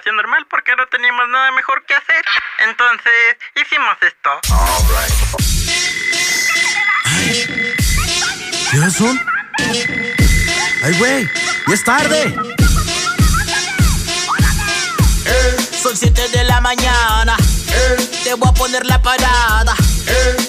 programación normal porque no teníamos nada mejor que hacer. Entonces, hicimos esto. All right. Ay, ¿qué horas son? Ay, güey, ya es tarde. Son 7 de la mañana. Te voy a poner la parada.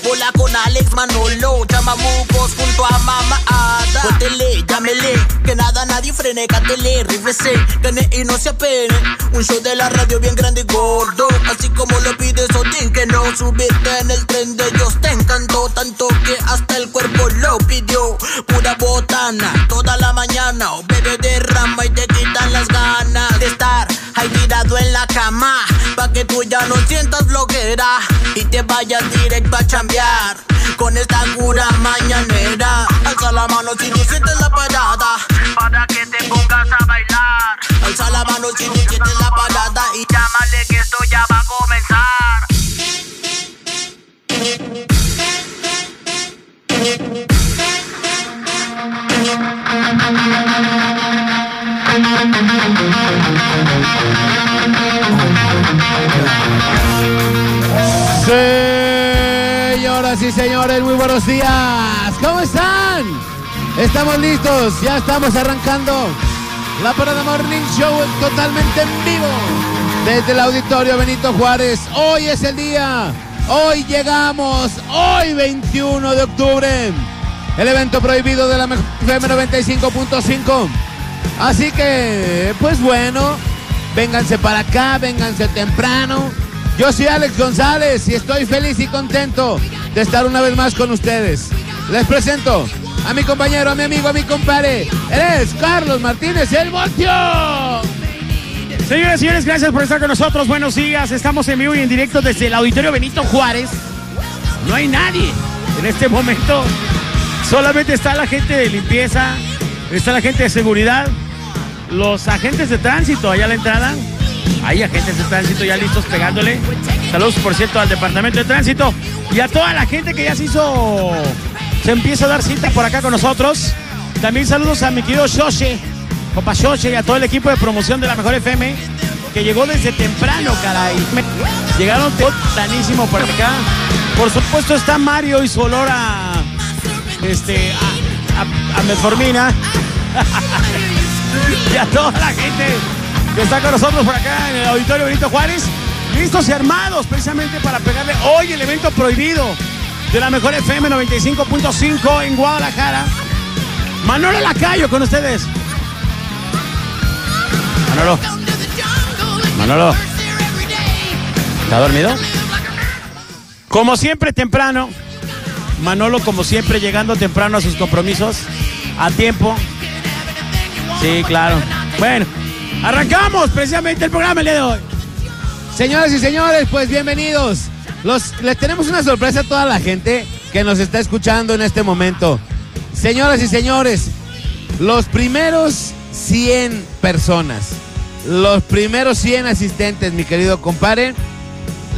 Bola con Alex, Manolo, chamamucos junto a mamá Ada. Póntele, llámele, que nada nadie frene, cántele, rífese, gane y no se apene. Un show de la radio bien grande y gordo, así como lo pide Sotín, que no subiste en el tren de ellos. Te encantó tanto que hasta el cuerpo lo pidió. Pura botana, toda la mañana, o bebé derrama y te quitan las ganas de estar ahí tirado en la cama, pa' que tú ya no sientas loquera y te vayas directo a chambear con esta cura mañanera. Alza la mano si no sientes la parada, para que te pongas a bailar. Alza la mano si no sientes la parada y llámale que esto ya va a comenzar. Señoras y señores, muy buenos días. ¿Cómo están? Estamos listos, ya estamos arrancando la Parada Morning Show totalmente en vivo desde el Auditorio Benito Juárez. Hoy es el día, hoy llegamos, hoy 21 de octubre. El evento prohibido de la Mejor FM 95.5. Así que, pues bueno, vénganse para acá, vénganse temprano. Yo soy Alex González y estoy feliz y contento de estar una vez más con ustedes. Les presento a mi compañero, a mi amigo, a mi compadre. Él es Carlos Martínez, el Voltio. Señoras y señores, gracias por estar con nosotros. Buenos días, estamos en vivo y en directo desde el Auditorio Benito Juárez. No hay nadie en este momento. Solamente está la gente de limpieza, está la gente de seguridad, los agentes de tránsito allá a la entrada. Hay agentes de tránsito ya listos pegándole. Saludos, por cierto, al departamento de tránsito y a toda la gente que ya se empieza a dar cita por acá con nosotros. También saludos a mi querido Xoche, compa Xoche, y a todo el equipo de promoción de La Mejor FM, que llegó desde temprano, caray. Llegaron tempranísimo por acá. Por supuesto está Mario y su olor a metformina. Y a toda la gente que está con nosotros por acá en el Auditorio Benito Juárez, listos y armados precisamente para pegarle hoy el evento prohibido de La Mejor FM 95.5 en Guadalajara. Manolo Lacayo con ustedes. Manolo. Manolo. ¿Está dormido? Como siempre, temprano. Manolo, como siempre, llegando temprano a sus compromisos, a tiempo. Sí, claro. Bueno, arrancamos precisamente el programa el día de hoy. Señoras y señores, pues bienvenidos. Les tenemos una sorpresa a toda la gente que nos está escuchando en este momento. Señoras y señores, los primeros 100 personas, los primeros 100 asistentes, mi querido compadre,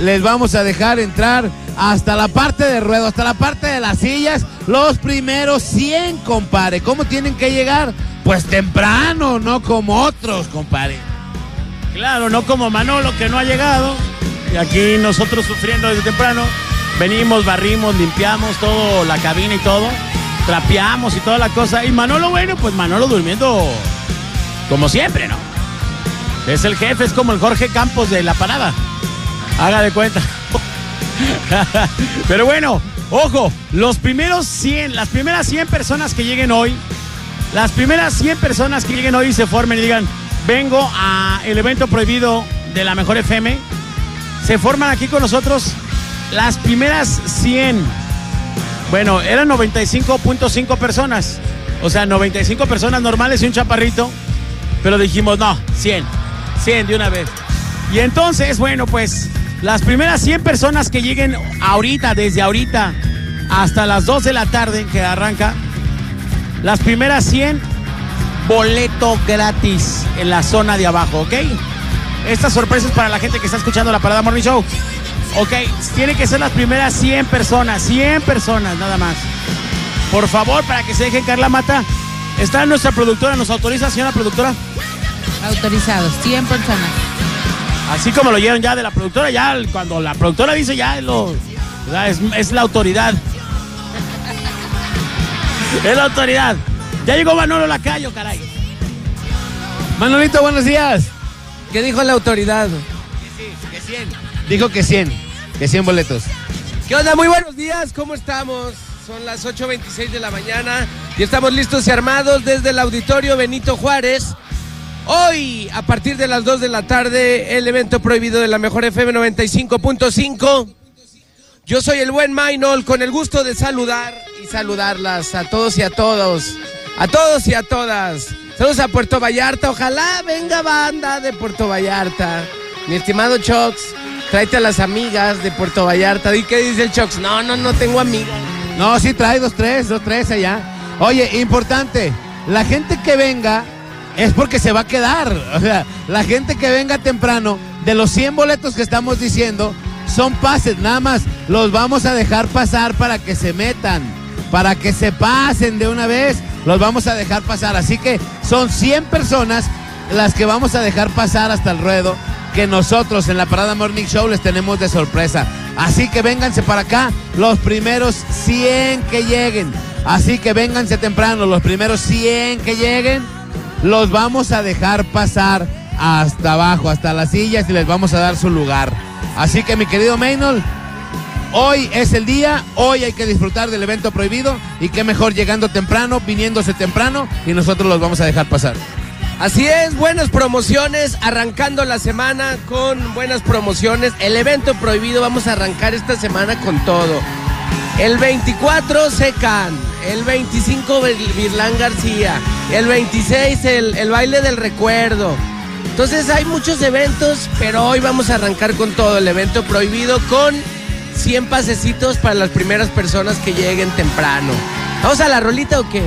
les vamos a dejar entrar hasta la parte de ruedo, hasta la parte de las sillas. Los primeros 100, compadre. ¿Cómo tienen que llegar? Pues temprano, no como otros, compadre. Claro, no como Manolo, que no ha llegado. Y aquí nosotros sufriendo desde temprano. Venimos, barrimos, limpiamos todo, la cabina y todo. Trapeamos y toda la cosa. Y Manolo, bueno, pues Manolo durmiendo como siempre, ¿no? Es el jefe, es como el Jorge Campos de la parada. Haga de cuenta. Pero bueno, ojo, los primeros 100, las primeras 100 personas que lleguen hoy, las primeras 100 personas que lleguen hoy y se formen y digan, vengo a el evento prohibido de La Mejor FM, se forman aquí con nosotros las primeras 100. Bueno, eran 95.5 personas, o sea, 95 personas normales y un chaparrito, pero dijimos, no, 100 de una vez. Y entonces, bueno, pues las primeras 100 personas que lleguen ahorita, desde ahorita hasta las 2 de la tarde que arranca, las primeras 100, boleto gratis en la zona de abajo, ¿ok? Estas sorpresas para la gente que está escuchando la Parada Morning Show. Ok, tienen que ser las primeras 100 personas, 100 personas nada más. Por favor, para que se dejen caer la mata. Está nuestra productora, ¿nos autoriza, señora productora? Autorizados, 100 personas. Así como lo oyeron ya de la productora, ya cuando la productora dice ya es la autoridad. Es la autoridad. Ya llegó Manolo Lacayo, caray. Manolito, buenos días. ¿Qué dijo la autoridad? Que 100. Dijo que 100. Que 100 boletos. ¿Qué onda? Muy buenos días. ¿Cómo estamos? Son las 8:26 de la mañana y estamos listos y armados desde el Auditorio Benito Juárez. Hoy, a partir de las 2 de la tarde, el evento prohibido de la Mejor FM 95.5. Yo soy el buen Maynol, con el gusto de saludar y saludarlas a todos y a todos, a todos y a todas. Saludos a Puerto Vallarta, ojalá venga banda de Puerto Vallarta. Mi estimado Chox, tráete a las amigas de Puerto Vallarta. ¿Y qué dice el Chox? No tengo amigas. No, sí trae dos, tres allá. Oye, importante, la gente que venga es porque se va a quedar. O sea, la gente que venga temprano, de los 100 boletos que estamos diciendo, son pases, nada más los vamos a dejar pasar para que se metan, para que se pasen de una vez, los vamos a dejar pasar. Así que son 100 personas las que vamos a dejar pasar hasta el ruedo, que nosotros en la Parada Morning Show les tenemos de sorpresa. Así que vénganse para acá los primeros 100 que lleguen. Así que vénganse temprano, los primeros 100 que lleguen los vamos a dejar pasar hasta abajo, hasta las sillas, y les vamos a dar su lugar. Así que mi querido Maynol, hoy es el día, hoy hay que disfrutar del evento prohibido, y qué mejor llegando temprano, viniéndose temprano, y nosotros los vamos a dejar pasar. Así es, buenas promociones, arrancando la semana con buenas promociones. El evento prohibido, vamos a arrancar esta semana con todo. El 24, Secan. El 25, Virlán García. El 26, el baile del recuerdo. Entonces hay muchos eventos, pero hoy vamos a arrancar con todo el evento prohibido, con 100 pasecitos para las primeras personas que lleguen temprano. ¿Vamos a la rolita o qué?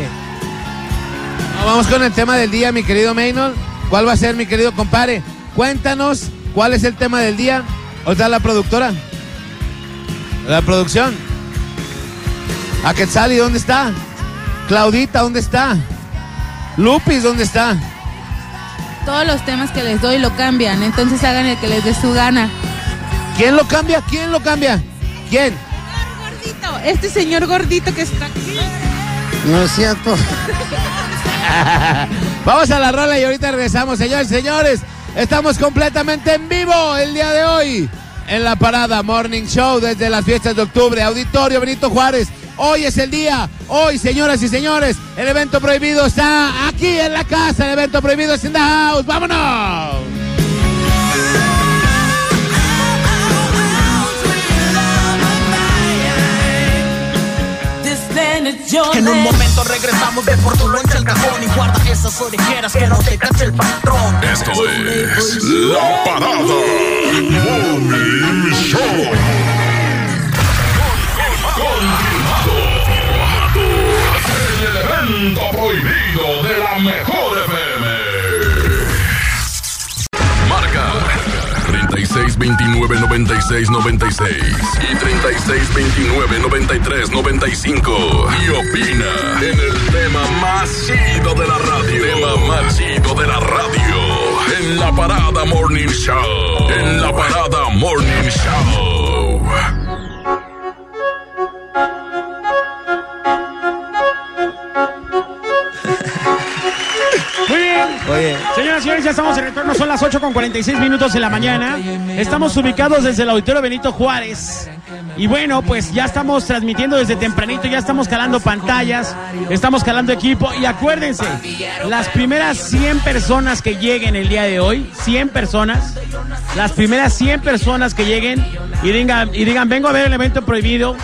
Vamos con el tema del día, mi querido Maynol. ¿Cuál va a ser, mi querido compadre? Cuéntanos, ¿cuál es el tema del día? ¿O está la productora? La producción. Aquetzali, ¿dónde está? Claudita, ¿dónde está? Lupis, ¿dónde está? Todos los temas que les doy lo cambian, entonces hagan el que les dé su gana. ¿Quién lo cambia? ¿Quién lo cambia? ¿Quién? Este señor gordito que está aquí. No es cierto. Vamos a la rola y ahorita regresamos, señores, señores. Estamos completamente en vivo el día de hoy en la Parada Morning Show desde las fiestas de octubre, Auditorio Benito Juárez. Hoy es el día, hoy, señoras y señores, el evento prohibido está aquí en la casa. El evento prohibido es in the house. ¡Vámonos! En un momento regresamos de Portugal en el cajón y guarda esas orejeras que no te cache el patrón. Esto es La Parada Morning Show. Confirmado. El evento prohibido de la Mejor FM. Marca 3629-9696 y 3629-9395. Y opina en el tema más chido de la radio. Tema más chido de la radio. En la Parada Morning Show. En la Parada Morning Show. Muy bien. Oye. Señoras y señores, ya estamos en retorno, son las 8:46 de la mañana. Estamos ubicados desde el Auditorio Benito Juárez. Y bueno, pues ya estamos transmitiendo desde tempranito, ya estamos calando pantallas, estamos calando equipo. Y acuérdense, las primeras 100 personas que lleguen el día de hoy, 100 personas, las primeras 100 personas que lleguen y digan, vengo a ver el evento prohibido,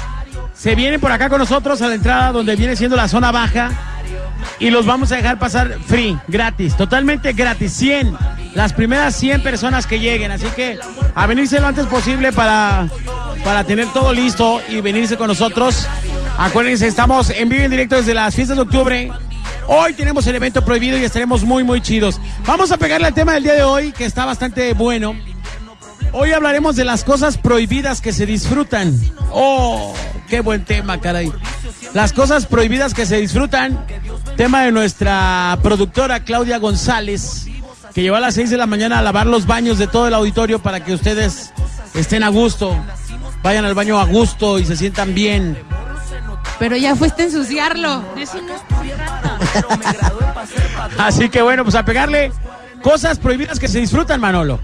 se vienen por acá con nosotros a la entrada donde viene siendo la zona baja. Y los vamos a dejar pasar free, gratis, totalmente gratis. 100, las primeras 100 personas que lleguen. Así que a venirse lo antes posible para tener todo listo y venirse con nosotros. Acuérdense, estamos en vivo y en directo desde las fiestas de octubre. Hoy tenemos el evento prohibido y estaremos muy, muy chidos. Vamos a pegarle al tema del día de hoy, que está bastante bueno. Hoy hablaremos de las cosas prohibidas que se disfrutan. ¡Oh, qué buen tema, caray! Las cosas prohibidas que se disfrutan. Tema de nuestra productora Claudia González. que llegó a las 6 de la mañana a lavar los baños de todo el auditorio para que ustedes estén a gusto, vayan al baño a gusto y se sientan bien. Pero ya fuiste a ensuciarlo. Eso no es programa. Así que bueno, pues a pegarle cosas prohibidas que se disfrutan, Manolo.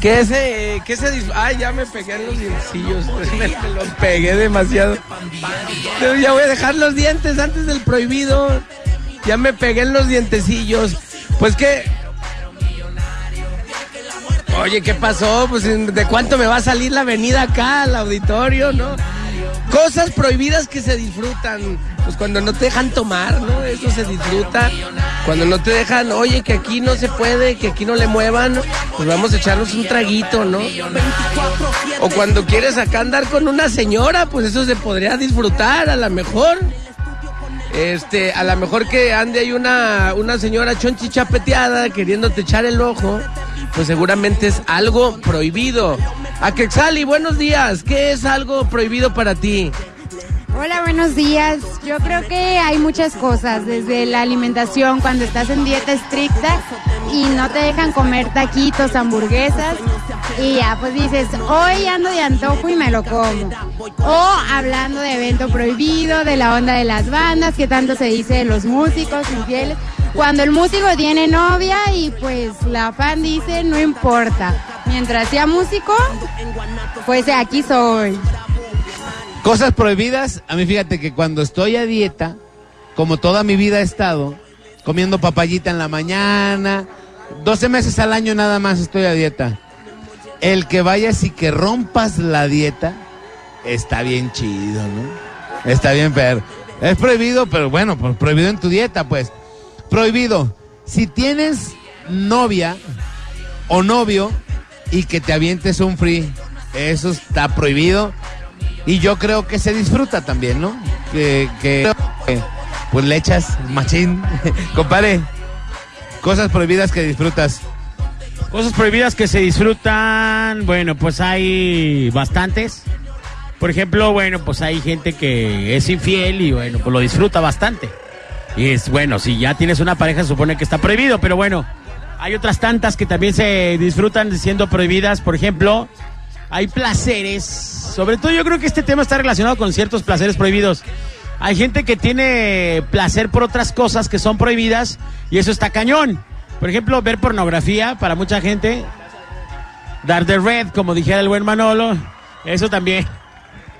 ¿Qué se disfruta? Ay, ya me pegué en los dientecillos. Los pegué demasiado. Pero ya voy a dejar los dientes antes del prohibido. Ya me pegué en los dientecillos. Pues que... Oye, ¿qué pasó? Pues ¿de cuánto me va a salir la venida acá al auditorio, no? Cosas prohibidas que se disfrutan. Pues cuando no te dejan tomar, ¿no? Eso se disfruta. Cuando no te dejan, oye, que aquí no se puede, que aquí no le muevan, pues vamos a echarnos un traguito, ¿no? O cuando quieres acá andar con una señora, pues eso se podría disfrutar, a lo mejor. A lo mejor que ande ahí una señora chonchichapeteada queriéndote echar el ojo, pues seguramente es algo prohibido. Aquetzali, buenos días. ¿Qué es algo prohibido para ti? Hola, buenos días. Yo creo que hay muchas cosas, desde la alimentación, cuando estás en dieta estricta y no te dejan comer taquitos, hamburguesas, y ya pues dices, hoy ando de antojo y me lo como. O hablando de evento prohibido, de la onda de las bandas, que tanto se dice de los músicos infieles. Cuando el músico tiene novia y pues la fan dice, no importa, mientras sea músico, pues aquí soy. Cosas prohibidas, a mí fíjate que cuando estoy a dieta, como toda mi vida he estado, comiendo papayita en la mañana, 12 meses al año nada más estoy a dieta. El que vayas y que rompas la dieta, está bien chido, ¿no? Está bien, pero es prohibido, pero bueno, pues prohibido en tu dieta, pues. Prohibido, si tienes novia o novio y que te avientes un free, eso está prohibido. Y yo creo que se disfruta también, ¿no? Que pues le echas machín. Compare, cosas prohibidas que disfrutas. Cosas prohibidas que se disfrutan, bueno, pues hay bastantes. Por ejemplo, bueno, pues hay gente que es infiel y bueno, pues lo disfruta bastante. Y es bueno, si ya tienes una pareja se supone que está prohibido, pero bueno, hay otras tantas que también se disfrutan siendo prohibidas. Por ejemplo, hay placeres, sobre todo yo creo que este tema está relacionado con ciertos placeres prohibidos. Hay gente que tiene placer por otras cosas que son prohibidas y eso está cañón. Por ejemplo, ver pornografía para mucha gente, dar de red, como dijera el buen Manolo, eso también.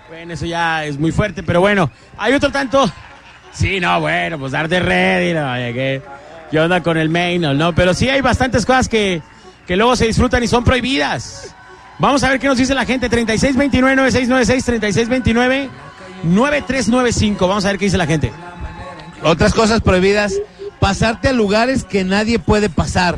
Bueno, eso ya es muy fuerte, pero bueno, hay otro tanto. Sí, no, bueno, pues dar de red y no, ¿qué onda con el Maynol, no? Pero sí hay bastantes cosas que luego se disfrutan y son prohibidas. Vamos a ver qué nos dice la gente, 3629-9696, 3629-9395. Vamos a ver qué dice la gente. Otras cosas prohibidas, pasarte a lugares que nadie puede pasar.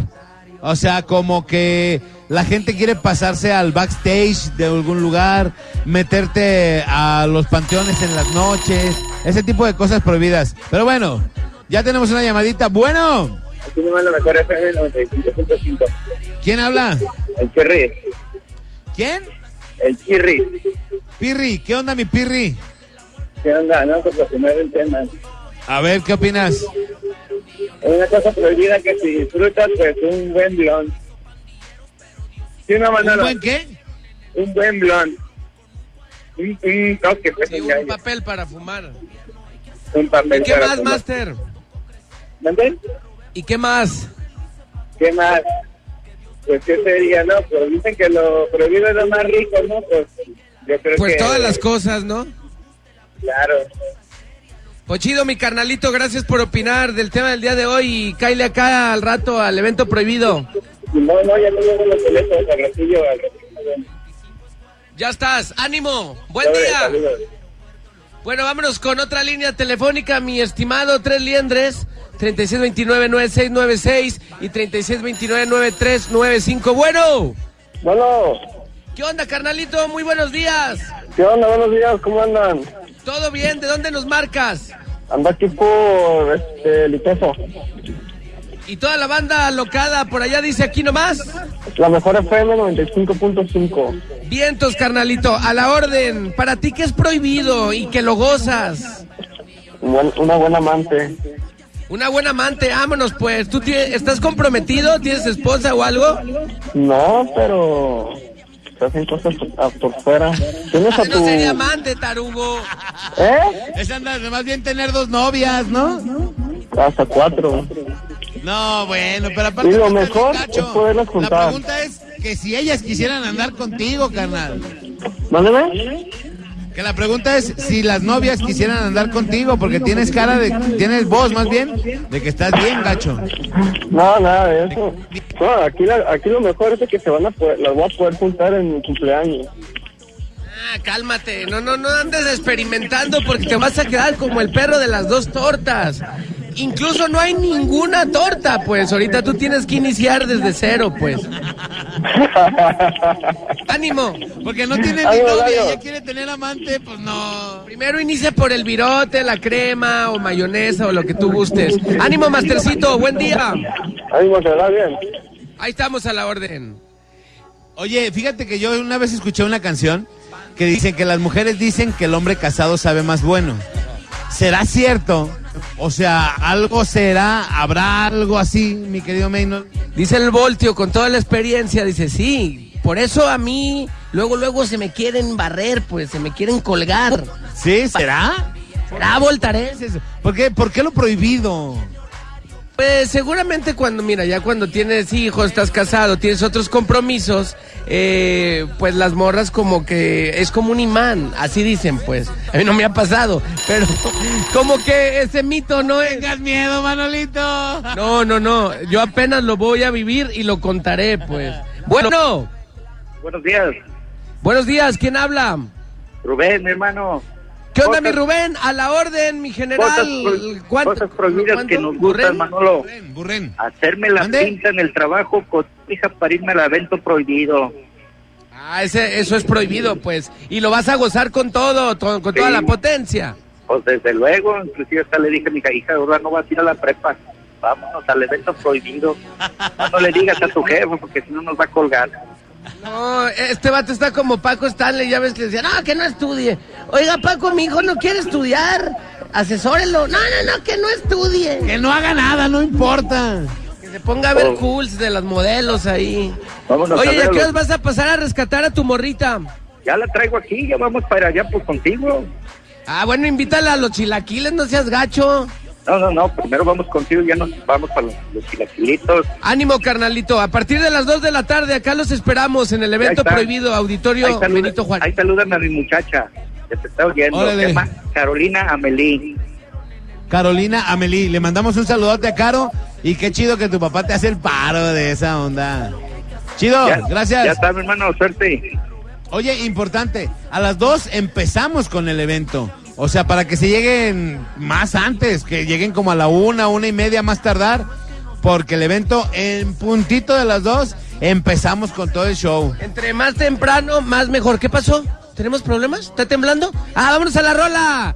O sea, como que la gente quiere pasarse al backstage de algún lugar, meterte a los panteones en las noches, ese tipo de cosas prohibidas. Pero bueno, ya tenemos una llamadita. Bueno. Aquí me manda la mejor FM 95.5. ¿Quién habla? El Chirri. ¿Quién? El Pirri. Pirri, ¿qué onda, mi Pirri? ¿Qué onda? No, pues primero el tema. A ver, ¿qué opinas? Una cosa prohibida que si disfrutas, pues un buen blond. Sí, no, ¿un buen qué? Un buen blond. Un papel para fumar. Un papel. ¿Y qué para más, fumar? Master. ¿Dónde? ¿Y qué más? ¿Qué más? Pues qué sería, ¿no? Pero dicen que lo prohibido es lo más rico, ¿no? Pues yo creo pues que... todas las cosas, ¿no? Claro. Pues chido, mi carnalito, gracias por opinar del tema del día de hoy y cáile acá al rato al evento prohibido. No, ya no llevo los teléfonos al ratillo. Ya estás, ánimo, buen día. Saludos. Bueno, vámonos con otra línea telefónica, mi estimado Tres Liendres. 3629-9696 y 3629-9395. Bueno. Bueno. ¿Qué onda, carnalito? Muy buenos días. ¿Qué onda? Buenos días. ¿Cómo andan? Todo bien. ¿De dónde nos marcas? Ando aquí por Liteso. ¿Y toda la banda locada por allá dice aquí nomás? La mejor FM 95.5. Vientos, carnalito. A la orden. ¿Para ti qué es prohibido y que lo gozas? Una buena amante. Una buena amante, vámonos pues. ¿Tú estás comprometido? ¿Tienes esposa o algo? No, pero... hacen cosas por fuera. ¿Tienes a tu... no sería amante, tarugo? ¿Eh? Es andar, más bien tener dos novias, ¿no? Hasta cuatro. No, bueno, pero aparte... y lo mejor es poderlas juntar. La pregunta es que si ellas quisieran andar contigo, carnal. ¿Mándeme? Que la pregunta es si las novias quisieran andar contigo, porque tienes cara de... tienes voz, más bien, de que estás bien, gacho. No, nada de eso. No, aquí lo mejor es que se van a poder, las voy a poder juntar en mi cumpleaños. Ah, cálmate. No andes experimentando porque te vas a quedar como el perro de las dos tortas. Incluso no hay ninguna torta, pues. Ahorita tú tienes que iniciar desde cero, pues. Ánimo. Porque no tiene ni novia, ya quiere tener amante, pues no. Primero inicia por el virote, la crema o mayonesa o lo que tú gustes. Ánimo, Mastercito, buen día. Ánimo, que va bien. Ahí estamos a la orden. Oye, fíjate que yo una vez escuché una canción que dicen que las mujeres dicen que el hombre casado sabe más bueno. ¿Será cierto? O sea, algo será, habrá algo así, mi querido Maynard. Dice el Voltio, con toda la experiencia, dice, sí, por eso a mí, luego se me quieren barrer, pues, se me quieren colgar. ¿Sí? ¿Será? ¿Será, Voltaré? ¿Por qué lo prohibido? Pues seguramente ya cuando tienes hijos, estás casado, tienes otros compromisos, pues las morras como que es como un imán, así dicen pues. A mí no me ha pasado, pero como que ese mito no es... Tengas miedo, Manolito. No, yo apenas lo voy a vivir y lo contaré pues. Bueno. Buenos días. Buenos días, ¿quién habla? Rubén, mi hermano. ¿Qué onda, mi Rubén? A la orden, mi general. Cosas prohibidas que nos gustan, Manolo. Burren. Hacerme la pinta en el trabajo con tu hija para irme al evento prohibido. Ah, eso es prohibido, pues. Y lo vas a gozar con todo, con toda la potencia. Pues desde luego, inclusive hasta le dije a mi hija, ahora no vas a ir a la prepa. Vámonos al evento prohibido. No le digas a tu jefe, porque si no nos va a colgar. No, este vato está como Paco Stanley, ya ves que decía, no, que no estudie. Oiga, Paco, mi hijo no quiere estudiar, asesórelo. No, que no estudie. Que no haga nada, no importa. Que se ponga a ver cools de las modelos ahí. Vámonos. Oye, ¿ya qué os vas a pasar a rescatar a tu morrita? Ya la traigo aquí, ya vamos para allá pues contigo. Ah, bueno, invítala a los chilaquiles, no seas gacho. No, primero vamos contigo y ya nos vamos para los chilaquilitos. Ánimo, carnalito, a partir de las 2 de la tarde acá los esperamos en el evento prohibido, Auditorio Benito Juárez. Ahí saludan a mi muchacha, que te está oyendo. Órale. Se llama Carolina Amelí. Carolina Amelí, le mandamos un saludote a Caro y qué chido que tu papá te hace el paro de esa onda. Chido, ya, gracias. Ya está, mi hermano, suerte. Oye, importante, a las 2 empezamos con el evento. O sea, para que se lleguen más antes, que lleguen como a la 1:30 más tardar, porque el evento en puntito de las 2 empezamos con todo el show. Entre más temprano, más mejor. ¿Qué pasó? ¿Tenemos problemas? ¿Está temblando? Ah, vámonos a la rola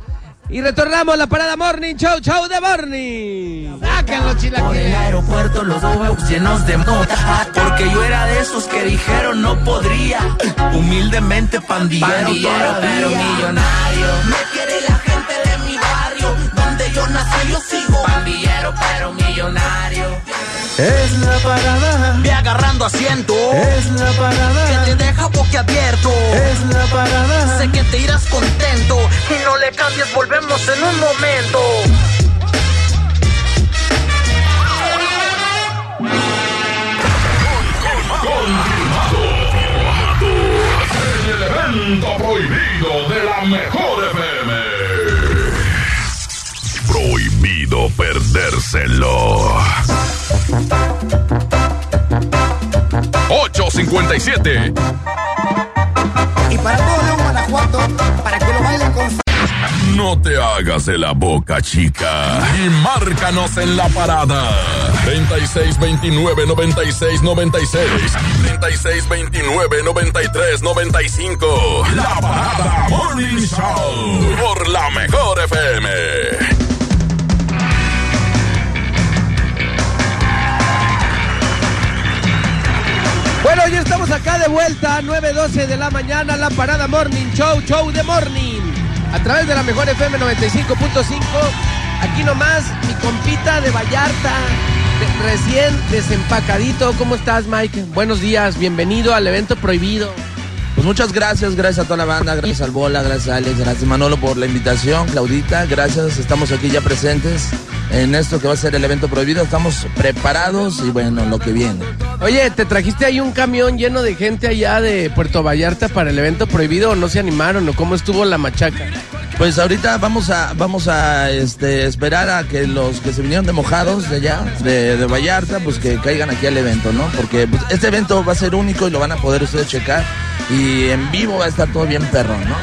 y retornamos a la parada Morning Show, show de Morning. Sáquenlo, chilaquiles. Por el aeropuerto los buenos llenos de mota, porque yo era de esos que dijeron no podría. Humildemente pandillero pero millonario. Yo nací, yo sigo pandillero pero millonario. Es la parada. Ve agarrando asiento. Es la parada. Que te deja boquiabierto. Es la parada. Sé que te irás contento y no le cambies, volvemos en un momento. Confirmado. En el evento prohibido de La Mejor FM. Prohibido perdérselo. 8:57. Y para todo León, Guanajuato, para que lo bailen con... No te hagas de la boca chica y márcanos en la parada. 3629-9696. 3629-9395. La Parada Morning Show por La Mejor FM. Bueno, ya estamos acá de vuelta, 9:12 de la mañana, La Parada Morning Show, show de Morning, a través de La Mejor FM 95.5 Aquí nomás, mi compita de Vallarta, recién desempacadito. ¿Cómo estás, Mike? Buenos días, bienvenido al evento prohibido. Pues muchas gracias, gracias a toda la banda, gracias al Bola, gracias a Alex, gracias Manolo por la invitación, Claudita, gracias, estamos aquí ya presentes en esto que va a ser el evento prohibido, estamos preparados y bueno, lo que viene. Oye, ¿te trajiste ahí un camión lleno de gente allá de Puerto Vallarta para el evento prohibido o no se animaron o cómo estuvo la machaca? Pues ahorita vamos a esperar a que los que se vinieron de mojados de allá, de Vallarta, pues que caigan aquí al evento, ¿no? Porque pues, este evento va a ser único y lo van a poder ustedes checar y en vivo va a estar todo bien perrón, ¿no?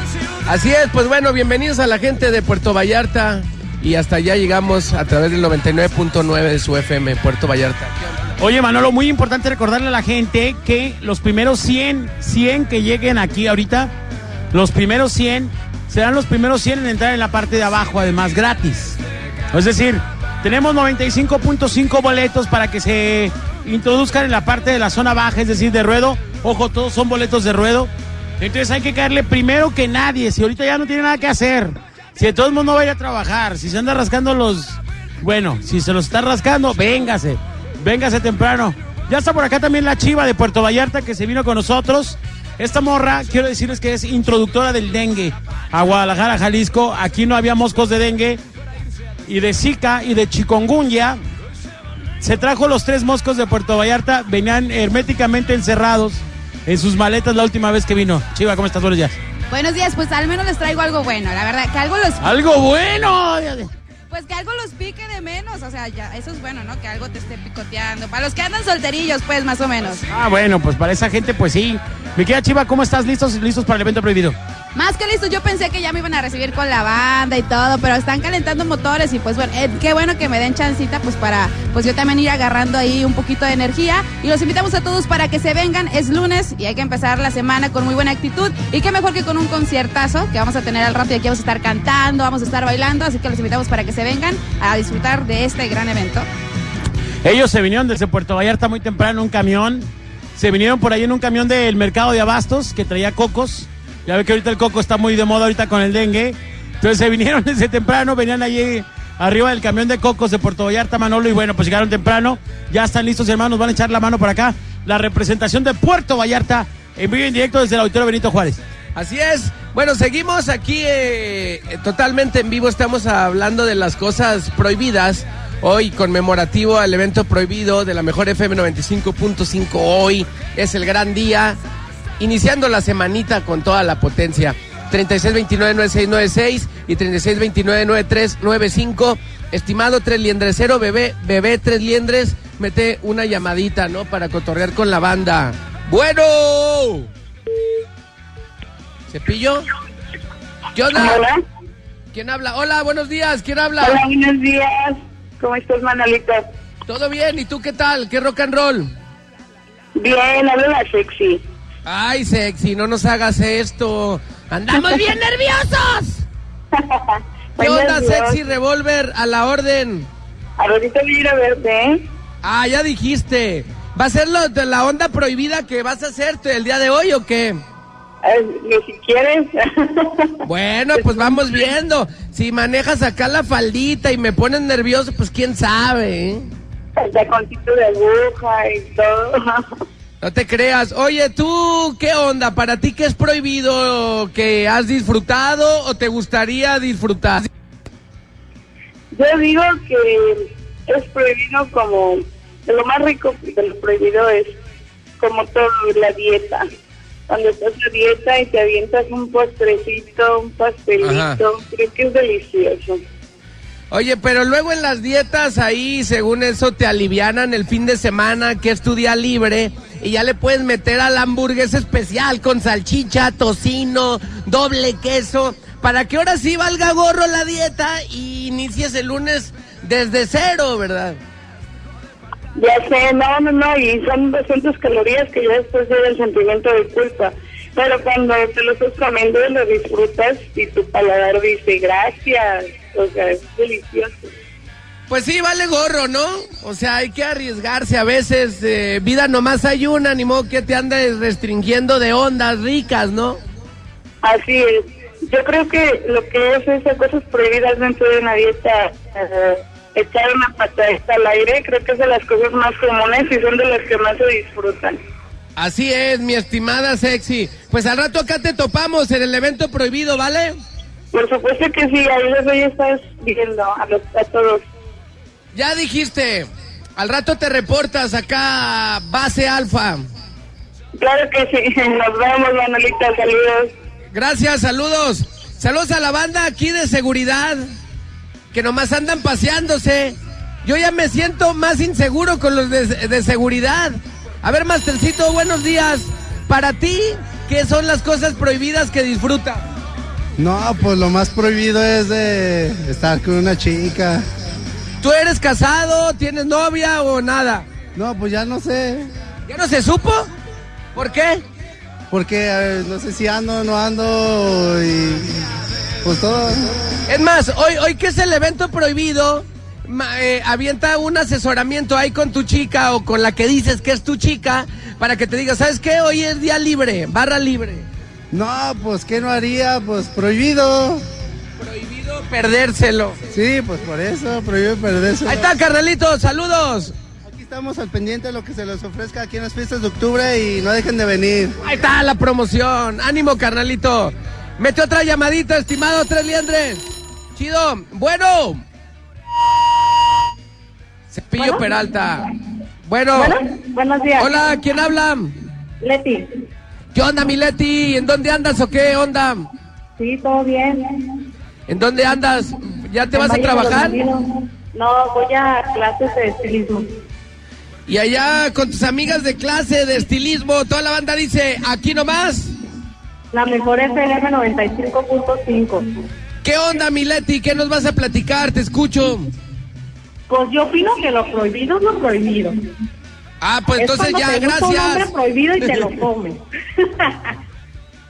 Así es, pues bueno, bienvenidos a la gente de Puerto Vallarta y hasta allá llegamos a través del 99.9 de su FM, Puerto Vallarta. Oye, Manolo, muy importante recordarle a la gente que los primeros 100 que lleguen aquí ahorita, los primeros 100... serán los primeros 100 en entrar en la parte de abajo, además gratis. Es decir, tenemos 95.5 boletos para que se introduzcan en la parte de la zona baja, es decir, de ruedo. Ojo, todos son boletos de ruedo. Entonces hay que caerle primero que nadie. Si ahorita ya no tiene nada que hacer, si de todos modos no va a ir a trabajar, si se anda rascando los... Bueno, si se los está rascando, véngase temprano. Ya está por acá también la Chiva de Puerto Vallarta que se vino con nosotros. Esta morra, quiero decirles que es introductora del dengue a Guadalajara, Jalisco. Aquí no había moscos de dengue y de zika y de chikungunya. Se trajo los 3 moscos de Puerto Vallarta. Venían herméticamente encerrados en sus maletas la última vez que vino. Chiva, ¿cómo estás? Buenos días. Buenos días, pues al menos les traigo algo bueno. La verdad, que algo los... ¡Algo bueno! Pues que algo los pique de menos, o sea, ya, eso es bueno, ¿no? Que algo te esté picoteando. Para los que andan solterillos, pues, más o menos. Ah, bueno, pues para esa gente, pues sí. Mi querida Chiva, ¿cómo estás? ¿Listos para el evento prohibido? Más que listos, yo pensé que ya me iban a recibir con la banda y todo, pero están calentando motores y pues bueno, qué bueno que me den chancita pues para, pues yo también ir agarrando ahí un poquito de energía. Y los invitamos a todos para que se vengan, es lunes y hay que empezar la semana con muy buena actitud. Y qué mejor que con un conciertazo que vamos a tener al rato y aquí vamos a estar cantando, vamos a estar bailando, así que los invitamos para que se vengan a disfrutar de este gran evento. Ellos se vinieron desde Puerto Vallarta muy temprano en un camión. Se vinieron por ahí en un camión del mercado de abastos que traía cocos. Ya ve que ahorita el coco está muy de moda ahorita con el dengue. Entonces se vinieron desde temprano, venían allí arriba del camión de cocos de Puerto Vallarta, Manolo. Y bueno, pues llegaron temprano, ya están listos hermanos, van a echar la mano por acá. La representación de Puerto Vallarta en vivo y en directo desde el Auditorio Benito Juárez. Así es, bueno, seguimos aquí totalmente en vivo, estamos hablando de las cosas prohibidas. Hoy conmemorativo al evento prohibido de la Mejor FM 95.5. Hoy es el gran día, iniciando la semanita con toda la potencia. 3629-9696 y 3629-9395. Estimado 3 liendresero, bebé 3 liendres, mete una llamadita, ¿no? Para cotorrear con la banda. ¡Bueno! ¿Cepillo? ¿Qué onda? ¿Hola? ¿Quién habla? Hola, buenos días, ¿quién habla? Hola, buenos días. ¿Cómo estás, Manolito? Todo bien, ¿y tú qué tal? ¿Qué rock and roll? Bien, habla la sexy. Ay, sexy, no nos hagas esto. ¡Andamos bien nerviosos! ¿Qué onda, sexy revolver? A la orden. Ahorita voy a ir a verte, ¿eh? Ah, ya dijiste. ¿Va a ser lo de la onda prohibida que vas a hacerte el día de hoy o qué? Ni si quieres. Bueno, pues vamos viendo. Si manejas acá la faldita y me pones nervioso, pues quién sabe, ¿eh? El taconcito de aguja y todo. No te creas. Oye, ¿tú qué onda? ¿Para ti qué es prohibido? ¿Que has disfrutado o te gustaría disfrutar? Yo digo que es prohibido como... Lo más rico de lo prohibido es como todo, la dieta. Cuando estás a dieta y te avientas un postrecito, un pastelito, ajá, creo que es delicioso. Oye, pero luego en las dietas ahí, según eso, te alivianan el fin de semana, que es tu día libre, y ya le puedes meter a la hamburguesa especial con salchicha, tocino, doble queso, para que ahora sí valga gorro la dieta y inicies el lunes desde cero, ¿verdad? Ya sé, no, y son 200 calorías que ya después llega el sentimiento de culpa. Pero cuando te lo estás comiendo y lo disfrutas y tu paladar dice gracias, o sea, es delicioso. Pues sí, vale gorro, ¿no? O sea, hay que arriesgarse a veces, vida nomás hay una, ni modo que te andes restringiendo de ondas ricas, ¿no? Así es. Yo creo que lo que es esas cosas prohibidas dentro de una dieta, echar una patadita al aire, creo que es de las cosas más comunes y son de las que más se disfrutan. Así es, mi estimada Sexy. Pues al rato acá te topamos en el evento prohibido, ¿vale? Por supuesto que sí, ahí los hoy estás viendo a todos. Ya dijiste, al rato te reportas acá, Base Alfa. Claro que sí, nos vemos, Manolita, saludos. Gracias, saludos. Saludos a la banda aquí de seguridad, que nomás andan paseándose. Yo ya me siento más inseguro con los de seguridad. A ver, Mastercito, buenos días. Para ti, ¿qué son las cosas prohibidas que disfrutas? No, pues lo más prohibido es de estar con una chica. ¿Tú eres casado, tienes novia o nada? No, pues ya no sé. ¿Ya no se supo? ¿Por qué? Porque no sé si ando, no ando y pues todo. Es más, hoy que es el evento prohibido, avienta un asesoramiento ahí con tu chica o con la que dices que es tu chica para que te diga, ¿sabes qué? Hoy es día libre, barra libre. No, pues ¿qué no haría? Pues prohibido. Prohibido perdérselo. Sí, pues por eso, prohibido perdérselo. Ahí está, carnalito, saludos. Estamos al pendiente de lo que se les ofrezca aquí en las fiestas de octubre y no dejen de venir. Ahí está la promoción. Ánimo, carnalito. Mete otra llamadita, estimado Tres Liendres. Chido. Bueno. Cepillo, ¿bueno? Peralta. Bueno. Bueno. Buenos días. Hola, ¿quién habla? Leti. ¿Qué onda, mi Leti? ¿En dónde andas o qué onda? Sí, todo bien. ¿En dónde andas? ¿Ya te vas a trabajar? No, voy a clases de estilismo. Y allá con tus amigas de clase de estilismo, toda la banda dice, aquí nomás. La Mejor FM 95.5. ¿Qué onda, Mileti? ¿Qué nos vas a platicar? Te escucho. Pues yo opino que lo prohibido es lo prohibido. Ah, pues es entonces ya, gracias. Es un hombre prohibido y te lo comes.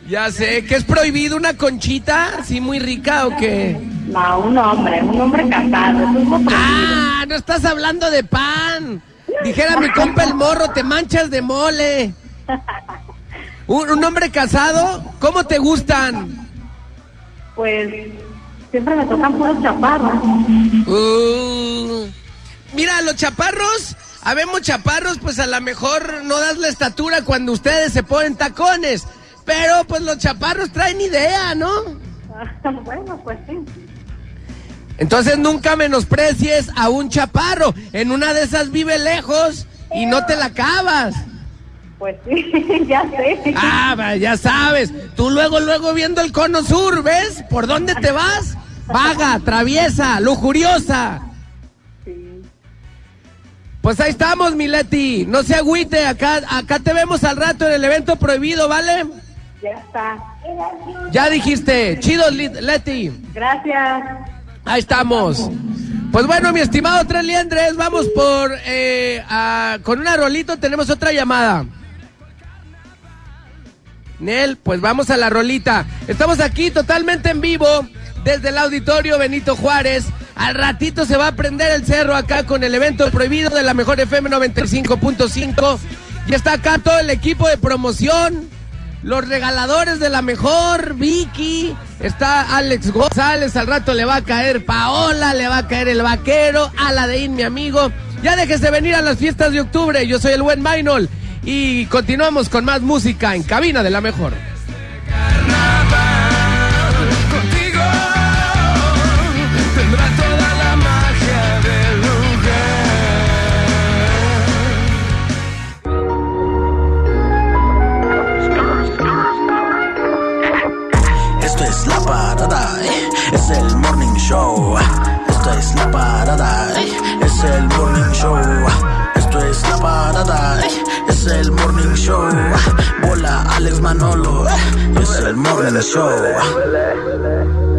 Ya sé, ¿qué es prohibido? ¿Una conchita así muy rica o qué? No, un hombre casado. Eso es lo prohibido. Ah, no estás hablando de pan. Dijera mi compa el Morro, te manchas de mole. ¿Un hombre casado? ¿Cómo te gustan? Pues siempre me tocan puros chaparros. Mira, los chaparros, habemos chaparros, pues a lo mejor no das la estatura cuando ustedes se ponen tacones. Pero pues los chaparros traen idea, ¿no? Bueno, pues sí. Entonces nunca menosprecies a un chaparro. En una de esas vive lejos y no te la acabas. Pues sí, ya sé. Ah, ya sabes. Tú luego viendo el cono sur, ¿ves? ¿Por dónde te vas? Vaga, traviesa, lujuriosa. Sí. Pues ahí estamos, Mileti. No se agüite, acá te vemos al rato en el evento prohibido, ¿vale? Ya está. Ya dijiste. Chido, Leti. Gracias. Ahí estamos. Pues bueno, mi estimado Tres Liendres, vamos con un arrolito, tenemos otra llamada. Nel, pues vamos a la rolita. Estamos aquí totalmente en vivo desde el Auditorio Benito Juárez. Al ratito se va a prender el cerro acá con el evento prohibido de la Mejor FM 95.5. Ya está acá todo el equipo de promoción. Los regaladores de la Mejor, Vicky, está Alex González, al rato le va a caer Paola, le va a caer el Vaquero, Aladeín, mi amigo. Ya déjese venir a las fiestas de octubre, yo soy el buen Maynol y continuamos con más música en Cabina de la Mejor. Es el Morning Show. Esto es la parada. Es el Morning Show. Esto es la parada. Es el Morning Show. Bola, Alex, Manolo. Es el Morning Show.